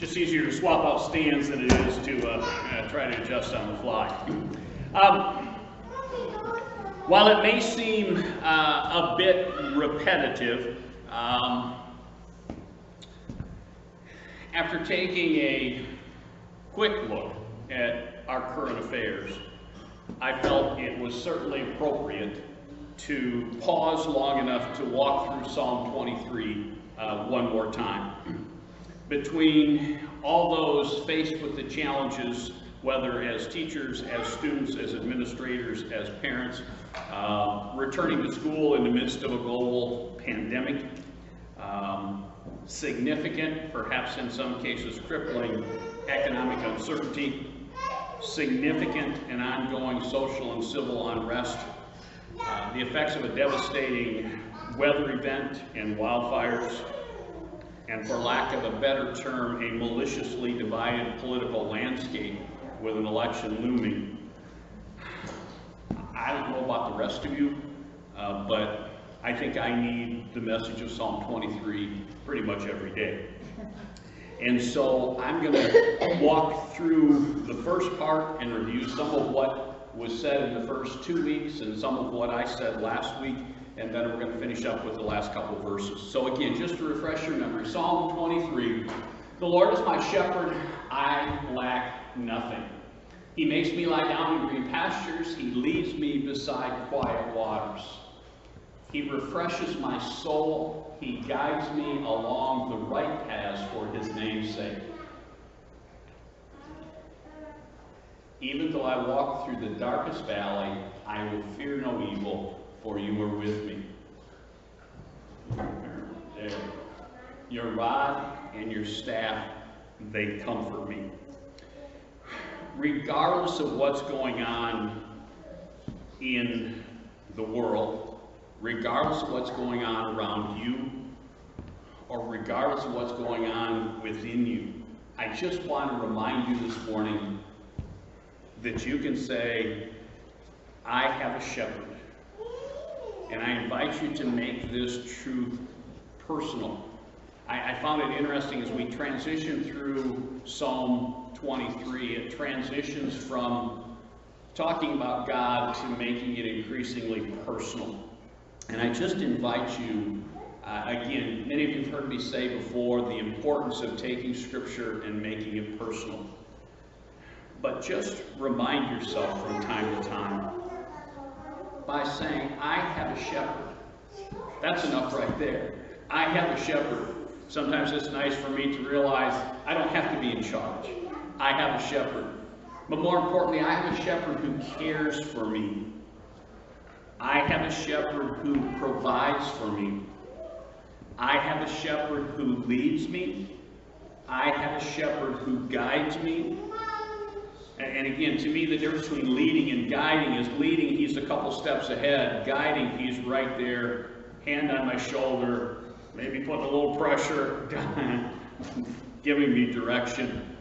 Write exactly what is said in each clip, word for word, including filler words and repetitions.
Just easier to swap out stands than it is to uh, uh, try to adjust on the fly. Um, while it may seem uh, a bit repetitive, um, after taking a quick look at our current affairs, I felt it was certainly appropriate to pause long enough to walk through Psalm twenty-three uh, one more time. Between all those faced with the challenges, whether as teachers, as students, as administrators, as parents, uh, returning to school in the midst of a global pandemic, um, significant, perhaps in some cases crippling, economic uncertainty, significant and ongoing social and civil unrest, uh, the effects of a devastating weather event and wildfires, and for lack of a better term, a maliciously divided political landscape with an election looming. I don't know about the rest of you, uh, but I think I need the message of Psalm twenty-three pretty much every day. And so I'm going to walk through the first part and review some of what was said in the first two weeks and some of what I said last week. And then we're going to finish up with the last couple of verses. So again, just to refresh your memory, Psalm twenty-three, the Lord is my shepherd, I lack nothing. He makes me lie down in green pastures. He leads me beside quiet waters. He refreshes my soul. He guides me along the right paths for his name's sake. Even though I walk through the darkest valley, I will fear no evil, for you are with me. There. Your rod and your staff, they comfort me. Regardless of what's going on in the world, regardless of what's going on around you, or regardless of what's going on within you, I just want to remind you this morning that you can say, I have a shepherd. And I invite you to make this truth personal. I, I found it interesting as we transition through Psalm twenty-three, it transitions from talking about God to making it increasingly personal. And I just invite you, uh, again, many of you have heard me say before, the importance of taking Scripture and making it personal. But just remind yourself from time to time, by saying, I have a shepherd. That's enough right there. I have a shepherd. Sometimes it's nice for me to realize I don't have to be in charge. I have a shepherd. But more importantly, I have a shepherd who cares for me. I have a shepherd who provides for me. I have a shepherd who leads me. I have a shepherd who guides me. And again, to me, the difference between leading and guiding is leading, he's a couple steps ahead. Guiding, he's right there, hand on my shoulder, maybe putting a little pressure, giving me direction.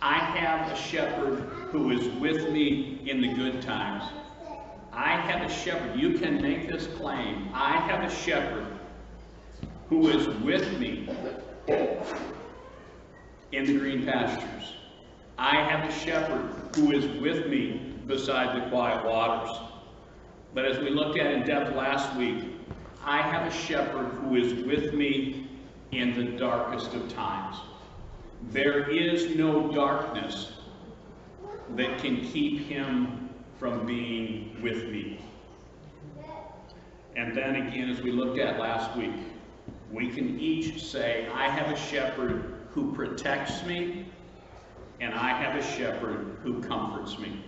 I have a shepherd who is with me in the good times. I have a shepherd. You can make this claim. I have a shepherd who is with me in the green pastures. I have a shepherd who is with me beside the quiet waters. But as we looked at in depth last week, I have a shepherd who is with me in the darkest of times. There is no darkness that can keep him from being with me. And then again, as we looked at last week, we can each say, I have a shepherd who protects me, and I have a shepherd who comforts me.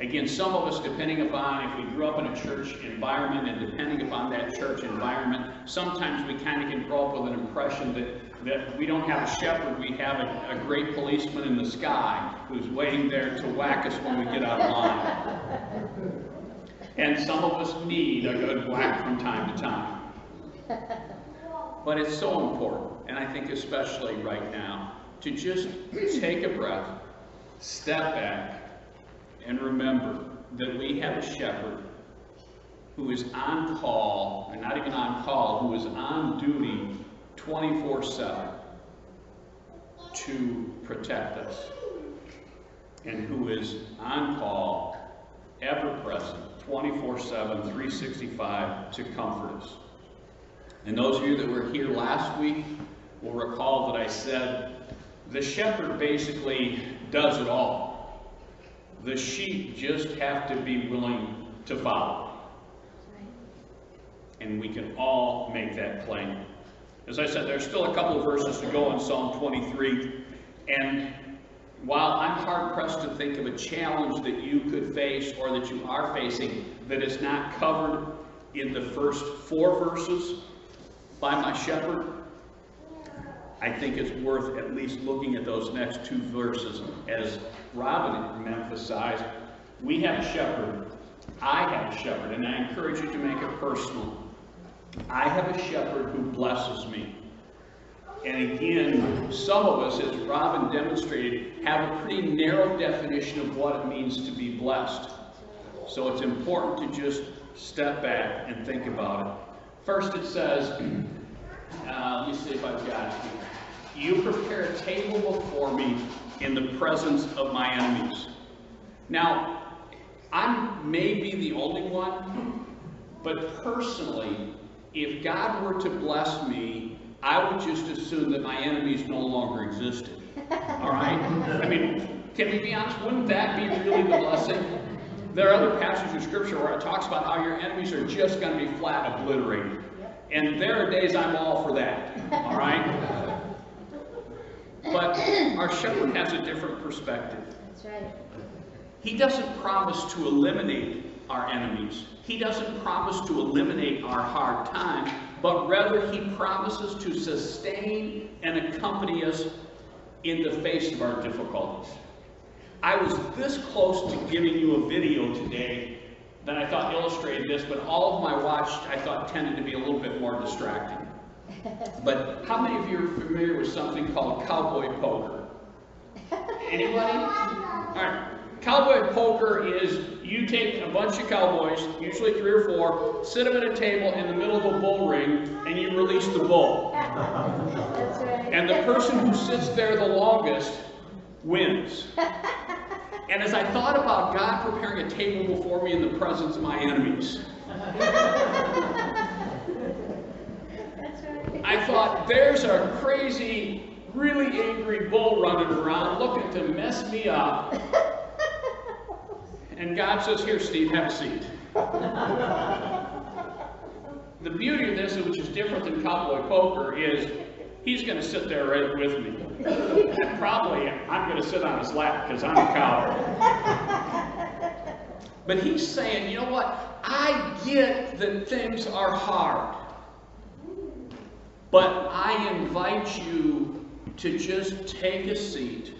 Again, some of us, depending upon if we grew up in a church environment and depending upon that church environment, sometimes we kind of can grow up with an impression that, that we don't have a shepherd, we have a, a great policeman in the sky who's waiting there to whack us when we get out of line. And some of us need a good whack from time to time. But it's so important, and I think especially right now, to just take a breath, step back, and remember that we have a shepherd who is on call, or not even on call, who is on duty twenty-four seven. to protect us, and who is on call, ever-present, twenty-four seven, three sixty-five, to comfort us. And those of you that were here last week will recall that I said the shepherd basically does it all. The sheep just have to be willing to follow. And we can all make that claim. As I said, there's still a couple of verses to go in Psalm twenty-three. And while I'm hard-pressed to think of a challenge that you could face or that you are facing that is not covered in the first four verses by my shepherd, I think it's worth at least looking at those next two verses. As Robin emphasized, we have a shepherd. I have a shepherd, and I encourage you to make it personal. I have a shepherd who blesses me. And again, some of us, as Robin demonstrated, have a pretty narrow definition of what it means to be blessed. So it's important to just step back and think about it. First it says, uh, let me see if I've got it here. You prepare a table before me in the presence of my enemies. Now, I may be the only one, but personally, if God were to bless me, I would just assume that my enemies no longer existed. All right? I mean, can we be honest? Wouldn't that be really the blessing? There are other passages of Scripture where it talks about how your enemies are just going to be flat obliterated. And there are days I'm all for that. All right? But our shepherd has a different perspective. That's right. He doesn't promise to eliminate our enemies. He doesn't promise to eliminate our hard time, but rather he promises to sustain and accompany us in the face of our difficulties. I was this close to giving you a video today that I thought illustrated this, but all of my watch, I thought, tended to be a little bit more distracting. But how many of you are familiar with something called cowboy poker? Anybody? All right. Cowboy poker is you take a bunch of cowboys, usually three or four, sit them at a table in the middle of a bull ring, and you release the bull. That's right. And the person who sits there the longest wins. And as I thought about God preparing a table before me in the presence of my enemies, that's right. I thought, there's a crazy, really angry bull running around looking to mess me up. And God says, here, Steve, have a seat. The beauty of this, which is different than cowboy poker, is he's going to sit there right with me. And probably I'm going to sit on his lap because I'm a coward. But he's saying, you know what? I get that things are hard. But I invite you to just take a seat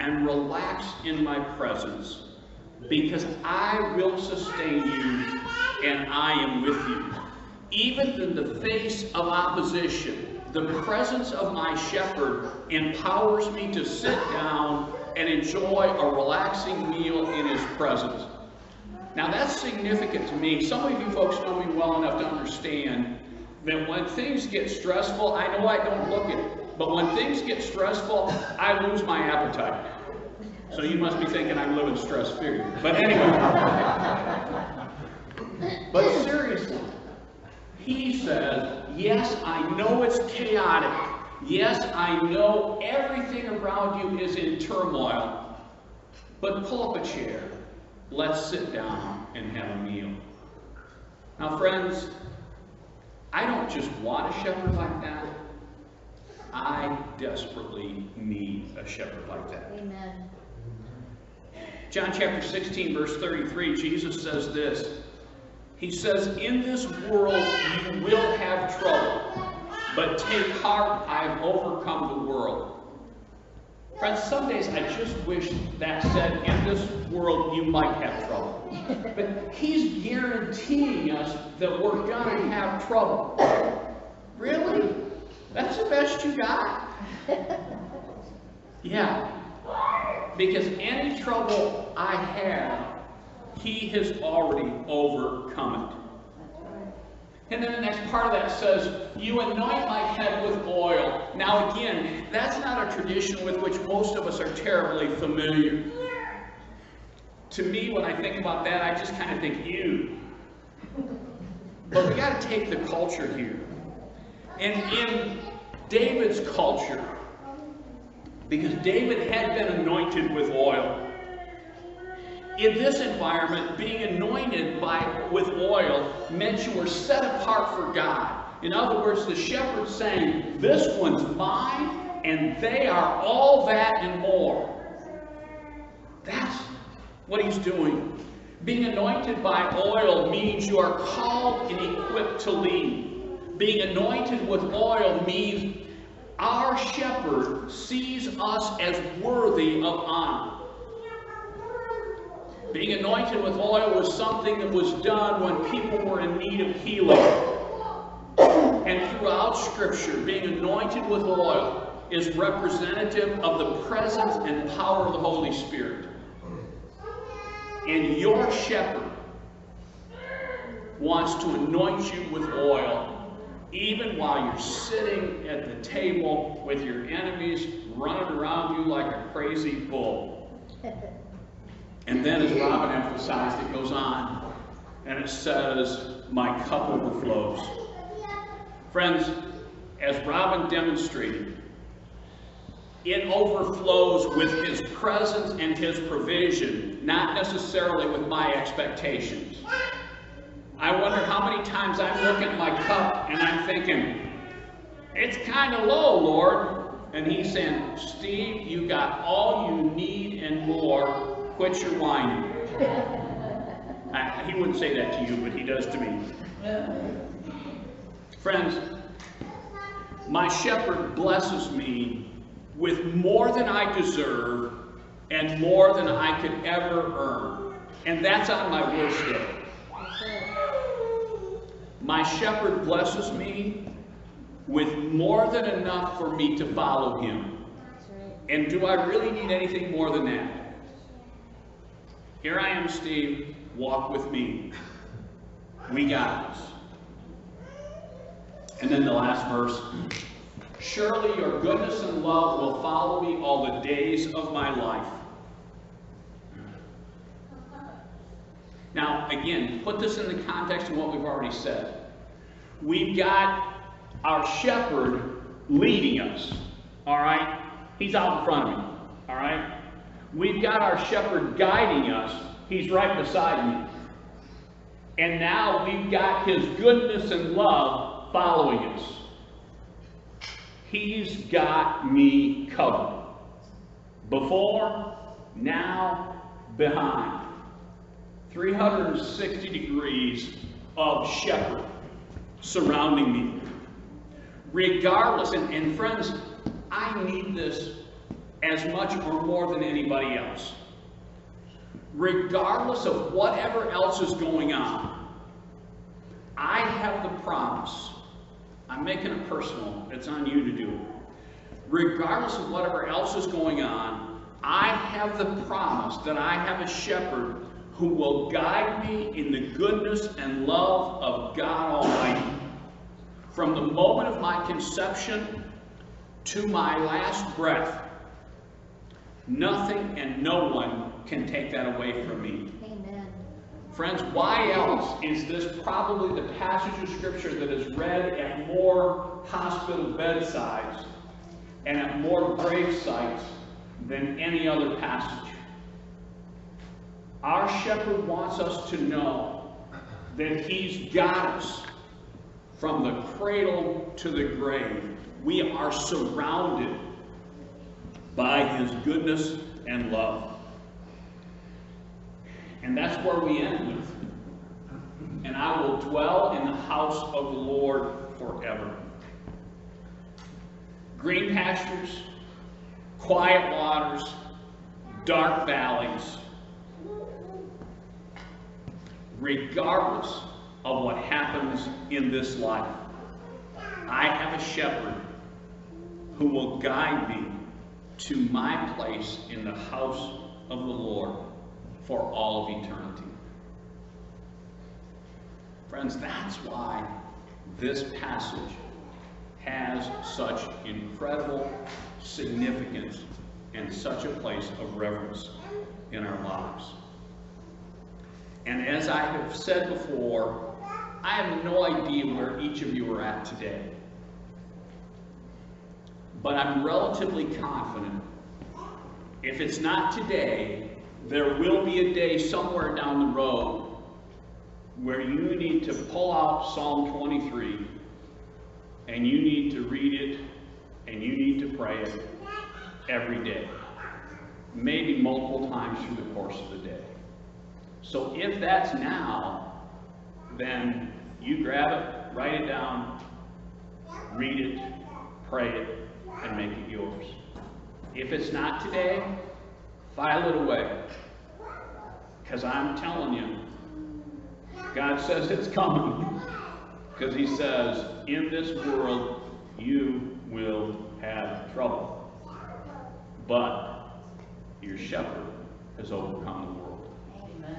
and relax in my presence, because I will sustain you and I am with you. Even in the face of opposition, the presence of my shepherd empowers me to sit down and enjoy a relaxing meal in his presence. Now that's significant to me. Some of you folks know me well enough to understand that when things get stressful, I know I don't look at it, but when things get stressful, I lose my appetite. So you must be thinking I'm living stress-free. But anyway. But seriously, he says, yes, I know it's chaotic. Yes, I know everything around you is in turmoil. But pull up a chair. Let's sit down and have a meal. Now, friends, I don't just want a shepherd like that. I desperately need a shepherd like that. Amen. John chapter sixteen, verse thirty-three, Jesus says this. He says, in this world you will have trouble, but take heart, I have overcome the world. Friends, some days I just wish that said, in this world you might have trouble. But he's guaranteeing us that we're going to have trouble. Really? That's the best you got? Yeah. Because any trouble I have, he has already overcome it. And then the next part of that says, you anoint my head with oil. Now again, that's not a tradition with which most of us are terribly familiar. To me, when I think about that, I just kind of think, ew. But we got to take the culture here. And in David's culture, because David had been anointed with oil, in this environment, being anointed by with oil meant you were set apart for God. In other words, the shepherd saying, this one's mine, and they are all that and more. That's what he's doing. Being anointed by oil means you are called and equipped to lead. Being anointed with oil means our shepherd sees us as worthy of honor. Being anointed with oil was something that was done when people were in need of healing. And throughout Scripture, being anointed with oil is representative of the presence and power of the Holy Spirit. And your shepherd wants to anoint you with oil even while you're sitting at the table with your enemies running around you like a crazy bull. And then, as Robin emphasized, it goes on, and it says, my cup overflows. Friends, as Robin demonstrated, it overflows with his presence and his provision, not necessarily with my expectations. I wonder how many times I'm looking at my cup and I'm thinking, it's kind of low, Lord. And he's saying, Steve, you got all you need and more. Quit your whining. I, he wouldn't say that to you, but he does to me. Friends, my shepherd blesses me with more than I deserve and more than I could ever earn. And that's on my worst day. My shepherd blesses me with more than enough for me to follow him. And do I really need anything more than that? Here I am, Steve. Walk with me. We got this. And then the last verse. Surely your goodness and love will follow me all the days of my life. Now, again, put this in the context of what we've already said. We've got our shepherd leading us. All right? He's out in front of me. All right? We've got our shepherd guiding us. He's right beside me. And now we've got his goodness and love following us. He's got me covered. Before, now, behind. three hundred sixty degrees of shepherd surrounding me. Regardless, and, and friends, I need this as much or more than anybody else. Regardless of whatever else is going on, I have the promise. I'm making it personal. It's on you to do it. Regardless of whatever else is going on, I have the promise that I have a shepherd who will guide me in the goodness and love of God Almighty. From the moment of my conception to my last breath, nothing and no one can take that away from me. Amen. Friends, why else is this probably the passage of Scripture that is read at more hospital bedsides and at more grave sites than any other passage? Our shepherd wants us to know that he's got us from the cradle to the grave. We are surrounded by his goodness and love. And that's where we end with. And I will dwell in the house of the Lord forever. Green pastures, quiet waters, dark valleys. Regardless of what happens in this life, I have a shepherd who will guide me to my place in the house of the Lord for all of eternity. Friends, that's why this passage has such incredible significance and such a place of reverence in our lives. And as I have said before, I have no idea where each of you are at today. But I'm relatively confident if it's not today, there will be a day somewhere down the road where you need to pull out Psalm twenty-three and you need to read it and you need to pray it every day, maybe multiple times through the course of the day. So if that's now, then you grab it, write it down, read it, pray it, and make it yours. If it's not today, file it away, because I'm telling you, God says it's coming, because he says in this world you will have trouble, but your shepherd has overcome the world.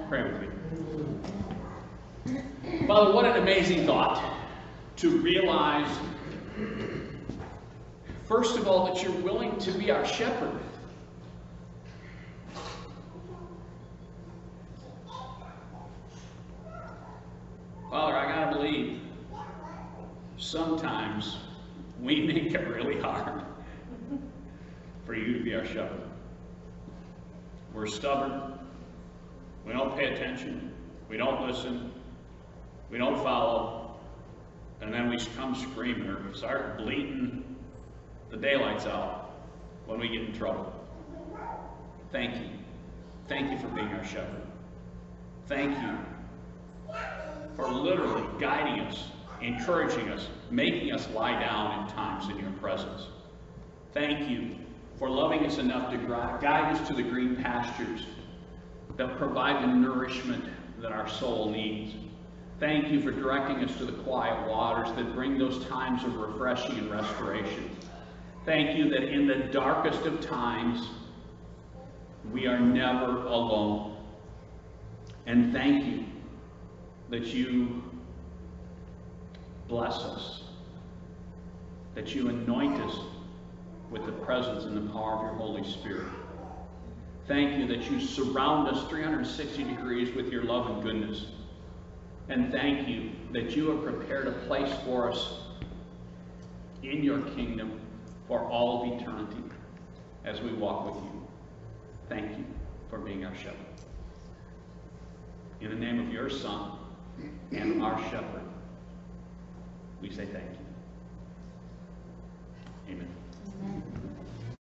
Pray with me. Father, what an amazing thought to realize, first of all, that you're willing to be our shepherd. Father, I gotta believe sometimes we make it really hard for you to be our shepherd. We're stubborn. We don't pay attention. We don't listen. We don't follow. And then we come screaming or start bleating the daylight's out when we get in trouble. Thank you. Thank you for being our shepherd. Thank you for literally guiding us, encouraging us, making us lie down in times in your presence. Thank you for loving us enough to guide us to the green pastures that provide the nourishment that our soul needs. Thank you for directing us to the quiet waters that bring those times of refreshing and restoration. Thank you that in the darkest of times, we are never alone. And thank you that you bless us, that you anoint us with the presence and the power of your Holy Spirit. Thank you that you surround us three hundred sixty degrees with your love and goodness. And thank you that you have prepared a place for us in your kingdom for all of eternity as we walk with you. Thank you for being our shepherd. In the name of your Son and our shepherd, we say thank you.